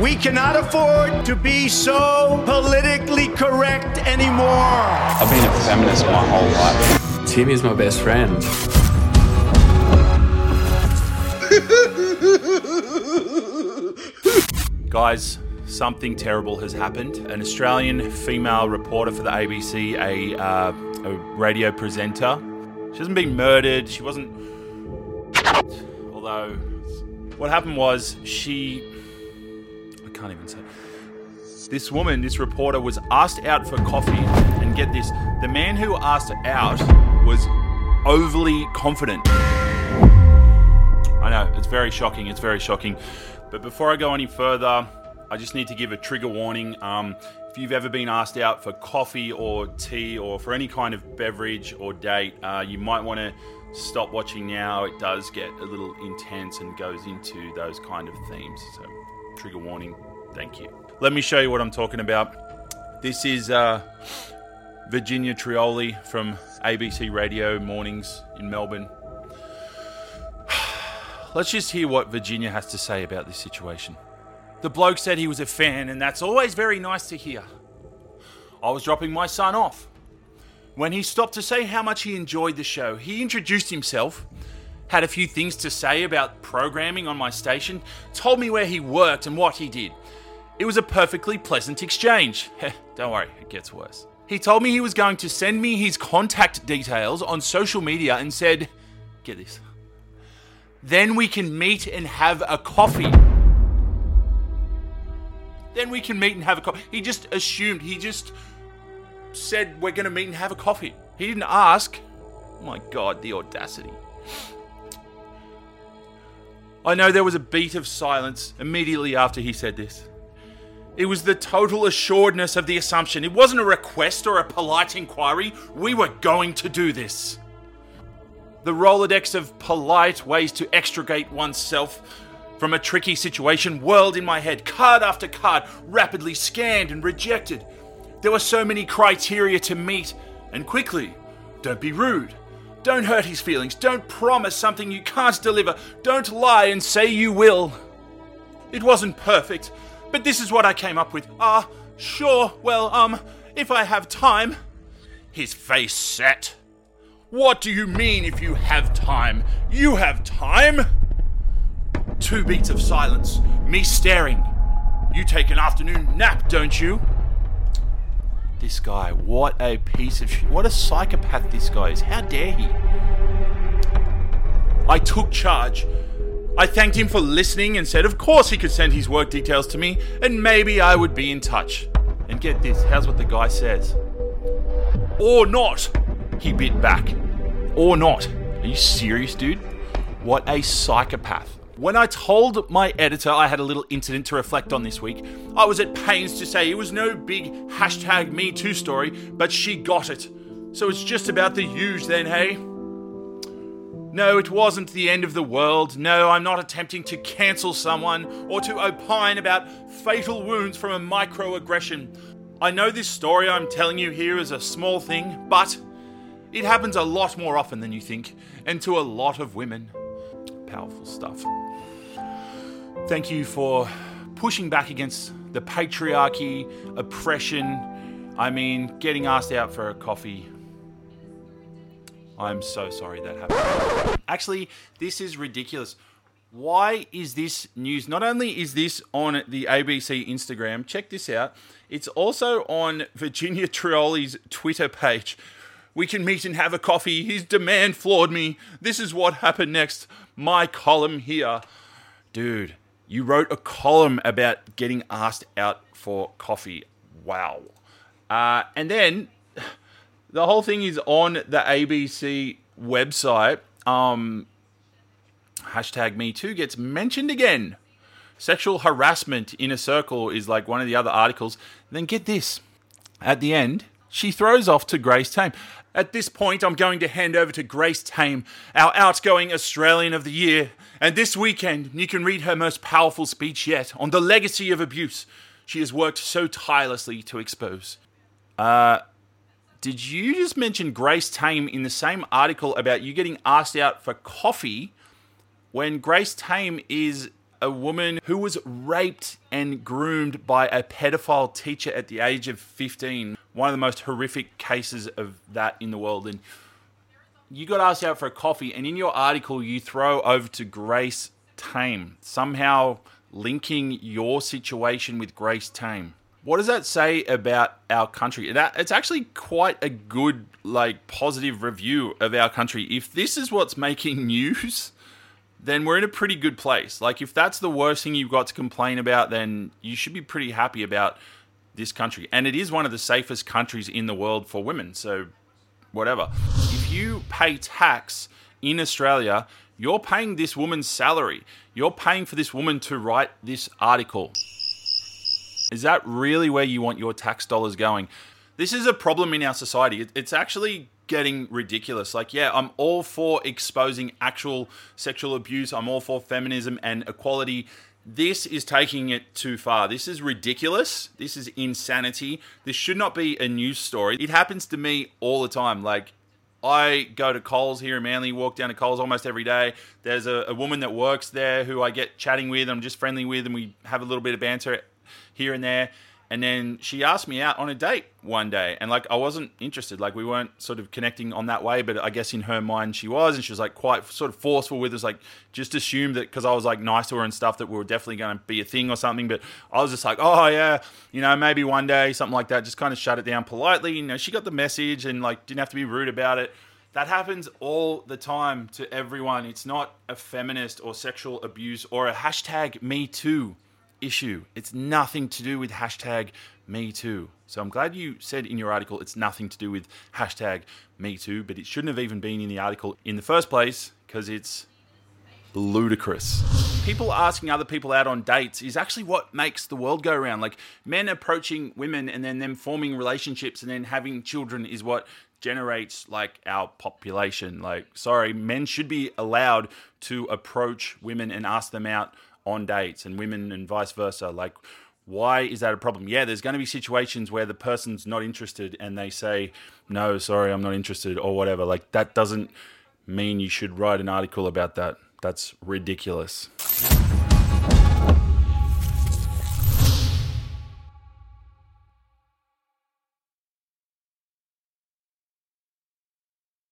We cannot afford to be so politically correct anymore. I've been a feminist my whole life. Tim is my best friend. Guys, something terrible has happened. An Australian female reporter for the ABC, a radio presenter. She hasn't been murdered. She wasn't... Although, what happened was she... I can't even say. This woman, this reporter, was asked out for coffee. And get this, the man who asked her out was overly confident. I know, it's very shocking. It's very shocking. But before I go any further, I just need to give a trigger warning. If you've ever been asked out for coffee or tea or for any kind of beverage or date, you might want to stop watching now. It does get a little intense and goes into those kind of themes. So, trigger warning. Thank you. Let me show you what I'm talking about. This is Virginia Trioli from ABC Radio Mornings in Melbourne. Let's just hear what Virginia has to say about this situation. The bloke said he was a fan, and that's always very nice to hear. I was dropping my son off when he stopped to say how much he enjoyed the show. He introduced himself, had a few things to say about programming on my station, told me where he worked and what he did. It was a perfectly pleasant exchange. Heh, don't worry, it gets worse. He told me he was going to send me his contact details on social media and said, get this, then we can meet and have a coffee. Then we can meet and have a coffee. He just assumed, he just said we're going to meet and have a coffee. He didn't ask. Oh my God, the audacity. I know there was a beat of silence immediately after he said this. It was the total assuredness of the assumption. It wasn't a request or a polite inquiry. We were going to do this. The Rolodex of polite ways to extricate oneself from a tricky situation whirled in my head, card after card, rapidly scanned and rejected. There were so many criteria to meet, and quickly. Don't be rude. Don't hurt his feelings. Don't promise something you can't deliver. Don't lie and say you will. It wasn't perfect, but this is what I came up with. Sure, well, if I have time. His face set. What do you mean if you have time? You have time? 2 beats of silence, me staring. You take an afternoon nap, don't you? This guy, what a piece of shit. What a psychopath this guy is. How dare he? I took charge. I thanked him for listening and said of course he could send his work details to me and maybe I would be in touch. And get this, how's what the guy says. Or not, he bit back. Or not. Are you serious, dude? What a psychopath. When I told my editor I had a little incident to reflect on this week, I was at pains to say it was no big #MeToo story, but she got it. So it's just about the huge then, hey? No, it wasn't the end of the world. No, I'm not attempting to cancel someone or to opine about fatal wounds from a microaggression. I know this story I'm telling you here is a small thing, but it happens a lot more often than you think, and to a lot of women. Powerful stuff. Thank you for pushing back against the patriarchy, oppression. I mean, getting asked out for a coffee. I'm so sorry that happened. Actually, this is ridiculous. Why is this news? Not only is this on the ABC Instagram, check this out. It's also on Virginia Trioli's Twitter page. We can meet and have a coffee. His demand floored me. This is what happened next. My column here. Dude, you wrote a column about getting asked out for coffee. Wow. And then the whole thing is on the ABC website. #MeToo gets mentioned again. Sexual harassment in a circle is like one of the other articles. And then get this. At the end, she throws off to Grace Tame. At this point, I'm going to hand over to Grace Tame, our outgoing Australian of the Year. And this weekend, you can read her most powerful speech yet on the legacy of abuse she has worked so tirelessly to expose. Did you just mention Grace Tame in the same article about you getting asked out for coffee when Grace Tame is a woman who was raped and groomed by a pedophile teacher at the age of 15. One of the most horrific cases of that in the world. And you got asked out for a coffee, and in your article you throw over to Grace Tame, somehow linking your situation with Grace Tame. What does that say about our country? It's actually quite a good, positive review of our country. If this is what's making news, then we're in a pretty good place. If that's the worst thing you've got to complain about, then you should be pretty happy about this country. And it is one of the safest countries in the world for women, so whatever. If you pay tax in Australia, you're paying this woman's salary. You're paying for this woman to write this article. Is that really where you want your tax dollars going? This is a problem in our society. It's actually getting ridiculous. I'm all for exposing actual sexual abuse. I'm all for feminism and equality. This is taking it too far. This is ridiculous. This is insanity. This should not be a news story. It happens to me all the time. I go to Coles here in Manly, walk down to Coles almost every day. There's a woman that works there who I get chatting with, I'm just friendly with, and we have a little bit of banter here and there. And then she asked me out on a date one day, and I wasn't interested. We weren't sort of connecting on that way, but I guess in her mind she was, and she was quite sort of forceful with us, just assumed that because I was nice to her and stuff that we were definitely going to be a thing or something. But I was just oh yeah, maybe one day, something like that. Just kind of shut it down politely. She got the message and didn't have to be rude about it. That happens all the time to everyone. It's not a feminist or sexual abuse or a #MeToo issue. It's nothing to do with #MeToo. So I'm glad you said in your article it's nothing to do with #MeToo, but it shouldn't have even been in the article in the first place because it's ludicrous. People asking other people out on dates is actually what makes the world go round. Men approaching women and then them forming relationships and then having children is what generates our population. Men should be allowed to approach women and ask them out on dates, and women and vice versa. Why is that a problem? Yeah, there's going to be situations where the person's not interested and they say, no, sorry, I'm not interested or whatever. That doesn't mean you should write an article about that. That's ridiculous.